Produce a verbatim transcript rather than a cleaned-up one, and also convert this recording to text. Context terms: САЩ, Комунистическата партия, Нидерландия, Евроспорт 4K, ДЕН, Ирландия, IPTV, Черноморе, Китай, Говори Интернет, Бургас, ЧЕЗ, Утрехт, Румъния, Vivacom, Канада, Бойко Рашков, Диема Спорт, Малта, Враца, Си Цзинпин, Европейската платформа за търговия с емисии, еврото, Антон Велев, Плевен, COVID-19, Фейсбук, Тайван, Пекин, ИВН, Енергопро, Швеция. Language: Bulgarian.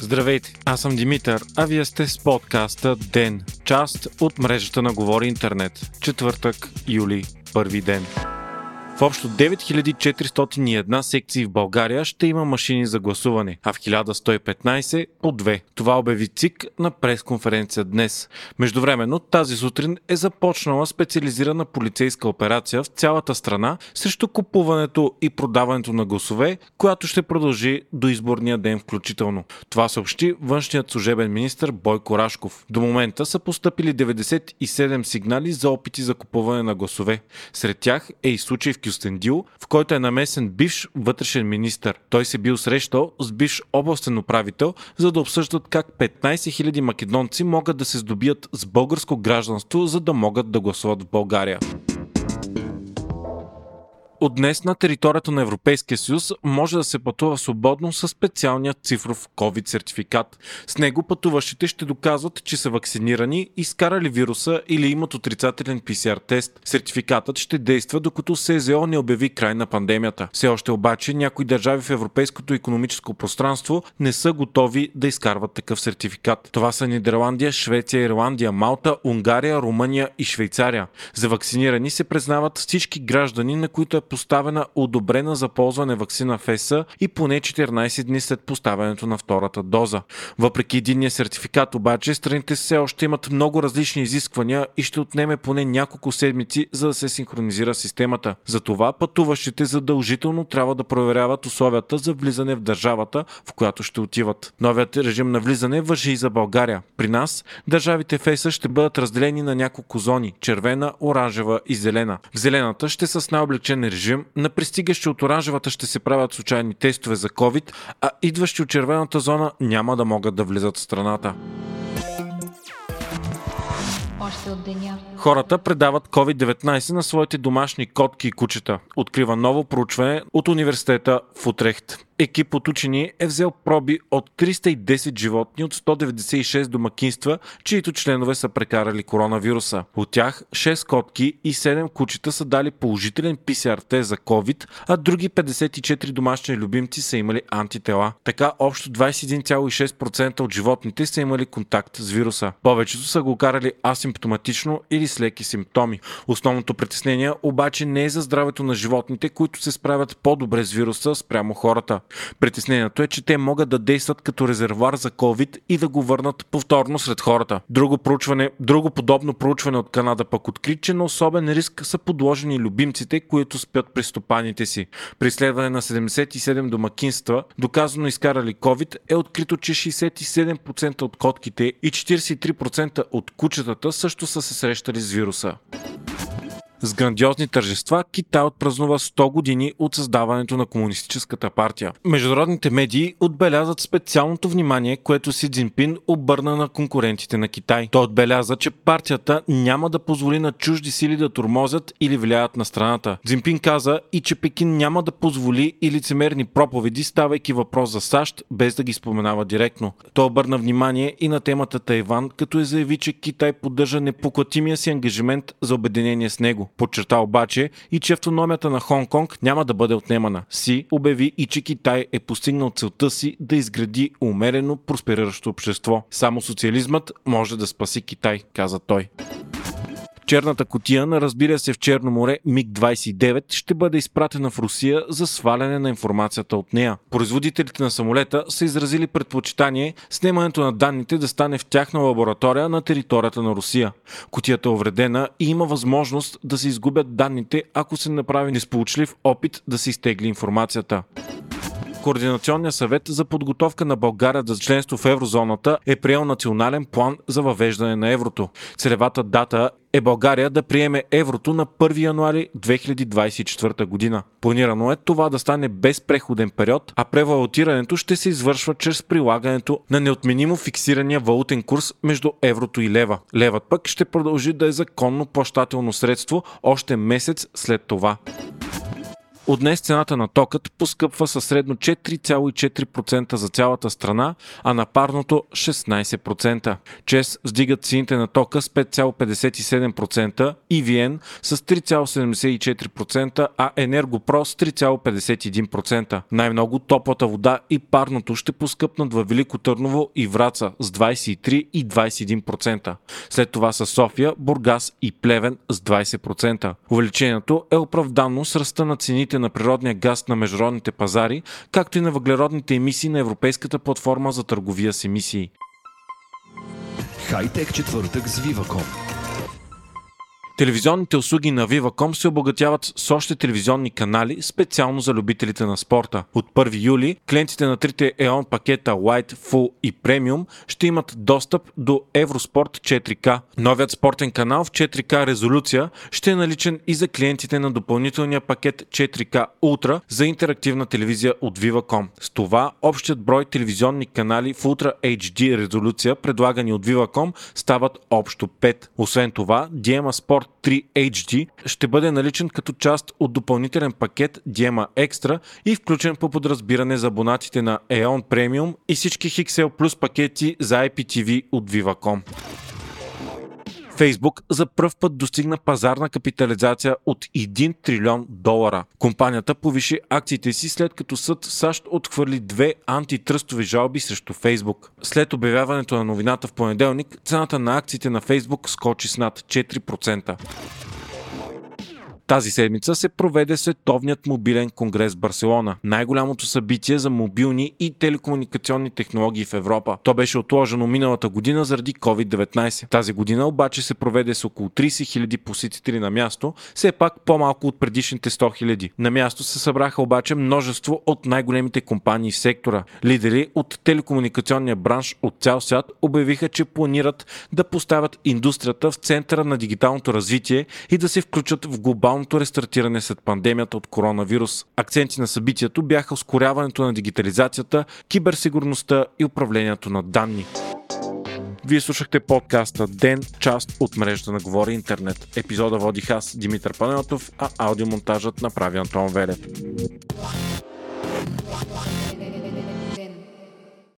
Здравейте, аз съм Димитър, а вие сте с подкаста ДЕН, част от мрежата на Говори Интернет. Четвъртък, юли, първи ден. В общо девет хиляди четиристотин и една секции в България ще има машини за гласуване, а в хиляда сто и петнадесет по две. Това обяви ЦИК на пресконференция днес. Междувременно тази сутрин е започнала специализирана полицейска операция в цялата страна срещу купуването и продаването на гласове, която ще продължи до изборния ден включително. Това съобщи външният служебен министър Бойко Рашков. До момента са постъпили деветдесет и седем сигнали за опити за купуване на гласове. Сред тях е и случай в Кюстендил, в който е намесен бивш вътрешен министър. Той се бил срещал с бивш областен управител, за да обсъждат как петнадесет хиляди македонци могат да се здобият с българско гражданство, за да могат да гласуват в България. От днес на територията на Европейския съюз може да се пътува свободно със специалния цифров COVID сертификат. С него пътуващите ще доказват, че са вакцинирани, изкарали вируса или имат отрицателен пи си ар тест. Сертификатът ще действа, докато СЗО не обяви край на пандемията. Все още обаче някои държави в европейското икономическо пространство не са готови да изкарват такъв сертификат. Това са Нидерландия, Швеция, Ирландия, Малта, Унгария, Румъния и Швейцария. За вакцинирани се признават всички граждани, на които е поставена одобрена за ползване ваксина ФЕСА и поне четиринадесет дни след поставянето на втората доза. Въпреки единния сертификат обаче, страните все още имат много различни изисквания и ще отнеме поне няколко седмици, за да се синхронизира системата. Затова пътуващите задължително трябва да проверяват условията за влизане в държавата, в която ще отиват. Новият режим на влизане важи и за България. При нас държавите ФЕСА ще бъдат разделени на няколко зони – червена, оранжева и зелена. В зелената ще са с най-облечен режим. На пристигащи от оранжевата ще се правят случайни тестове за COVID, а идващи от червената зона няма да могат да влизат в страната. Хората предават ковид деветнадесет на своите домашни котки и кучета. Открива ново проучване от университета в Утрехт. Екип от учени е взел проби от триста и десет животни от сто деветдесет и шест домакинства, чието членове са прекарали коронавируса. От тях шест котки и седем кучета са дали положителен пи си ар тест за COVID, а други петдесет и четири домашни любимци са имали антитела. Така общо двадесет и един цяло и шест процента от животните са имали контакт с вируса. Повечето са го карали асимптоматично или с леки симптоми. Основното притеснение обаче не е за здравето на животните, които се справят по-добре с вируса спрямо хората. Притеснението е, че те могат да действат като резервоар за COVID и да го върнат повторно сред хората. Друго проучване, друго подобно проучване от Канада пък откри, че на особен риск са подложени любимците, които спят при стопаните си. При изследване на седемдесет и седем домакинства, доказано изкарали COVID, е открито, че шестдесет и седем процента от котките и четиридесет и три процента от кучетата също са се срещали с вируса. С грандиозни тържества Китай отпразнува сто години от създаването на Комунистическата партия. Международните медии отбелязват специалното внимание, което Си Цзинпин обърна на конкурентите на Китай. Той отбеляза, че партията няма да позволи на чужди сили да тормозят или влияят на страната. Цзинпин каза и, че Пекин няма да позволи и лицемерни проповеди, ставайки въпрос за САЩ, без да ги споменава директно. Той обърна внимание и на темата Тайван, като е заяви, че Китай поддържа непоклатимия си ангажимент за обединение с него. Подчерта обаче и, че автономията на Хонконг няма да бъде отнемана. Си обяви и, че Китай е постигнал целта си да изгради умерено проспериращо общество. Само социализмът може да спаси Китай, каза той. Черната кутия на разбира се в Черноморе миг двадесет и девет ще бъде изпратена в Русия за сваляне на информацията от нея. Производителите на самолета са изразили предпочитание снимането на данните да стане в тяхна лаборатория на територията на Русия. Кутията е увредена и има възможност да се изгубят данните, ако се направи несполучлив опит да се изтегли информацията. Координационният съвет за подготовка на България за членство в еврозоната е приел национален план за въвеждане на еврото. Целевата дата е България да приеме еврото на първи януари две хиляди двадесет и четвърта година. Планирано е това да стане без преходен период, а превалутирането ще се извършва чрез прилагането на неотменимо фиксирания валутен курс между еврото и лева. Левът пък ще продължи да е законно плащателно средство още месец след това. От днес цената на токът поскъпва със средно четири цяло и четири процента за цялата страна, а на парното шестнайсет процента. ЧЕЗ сдигат цените на тока с пет цяло петдесет и седем процента, ИВН с три цяло седемдесет и четири процента, а Енергопро с три цяло петдесет и един процента. Най-много топлата вода и парното ще поскъпнат във Велико Търново и Враца с двайсет и три и двайсет и един процента. След това са София, Бургас и Плевен с двайсет процента. Увеличението е оправдано с ръста на цените на природния газ на международните пазари, както и на въглеродните емисии на Европейската платформа за търговия с емисии. Хайтек четвъртък с Vivacom. Телевизионните услуги на Vivacom се обогатяват с още телевизионни канали, специално за любителите на спорта. От първи юли клиентите на трите Е Он пакета Lite, Full и Premium ще имат достъп до Евроспорт четири К. Новият спортен канал в четири К резолюция ще е наличен и за клиентите на допълнителния пакет четири К Ultra за интерактивна телевизия от Vivacom. С това общият брой телевизионни канали в Ultra Ейч Ди резолюция, предлагани от Vivacom, стават общо пет. Освен това, Диема Спорт три Ейч Ди ще бъде наличен като част от допълнителен пакет Diema Extra и включен по подразбиране за абонатите на Е Он Premium и всички Хиксел Плюс пакети за Ай Пи Ти Ви от Vivacom. Фейсбук за пръв път достигна пазарна капитализация от един трилион долара. Компанията повиши акциите си, след като съд в САЩ отхвърли две антитръстови жалби срещу Фейсбук. След обявяването на новината в понеделник, цената на акциите на Фейсбук скочи с над четири процента. Тази седмица се проведе Световният мобилен конгрес в Барселона, най-голямото събитие за мобилни и телекомуникационни технологии в Европа. То беше отложено миналата година заради ковид деветнайсет. Тази година обаче се проведе с около трийсет хиляди посетители на място, все пак по-малко от предишните сто хиляди. На място се събраха обаче множество от най-големите компании в сектора. Лидери от телекомуникационния бранш от цял свят обявиха, че планират да поставят индустрията в центъра на дигиталното развитие и да се включат в глобално рестартиране след пандемията от коронавирус. Акценти на събитието бяха ускоряването на дигитализацията, киберсигурността и управлението на данни. Вие слушахте подкаста ДЕН, част от мрежата на Говори Интернет. Епизода водих аз, Димитър Панелтов, а аудиомонтажът направи Антон Велев.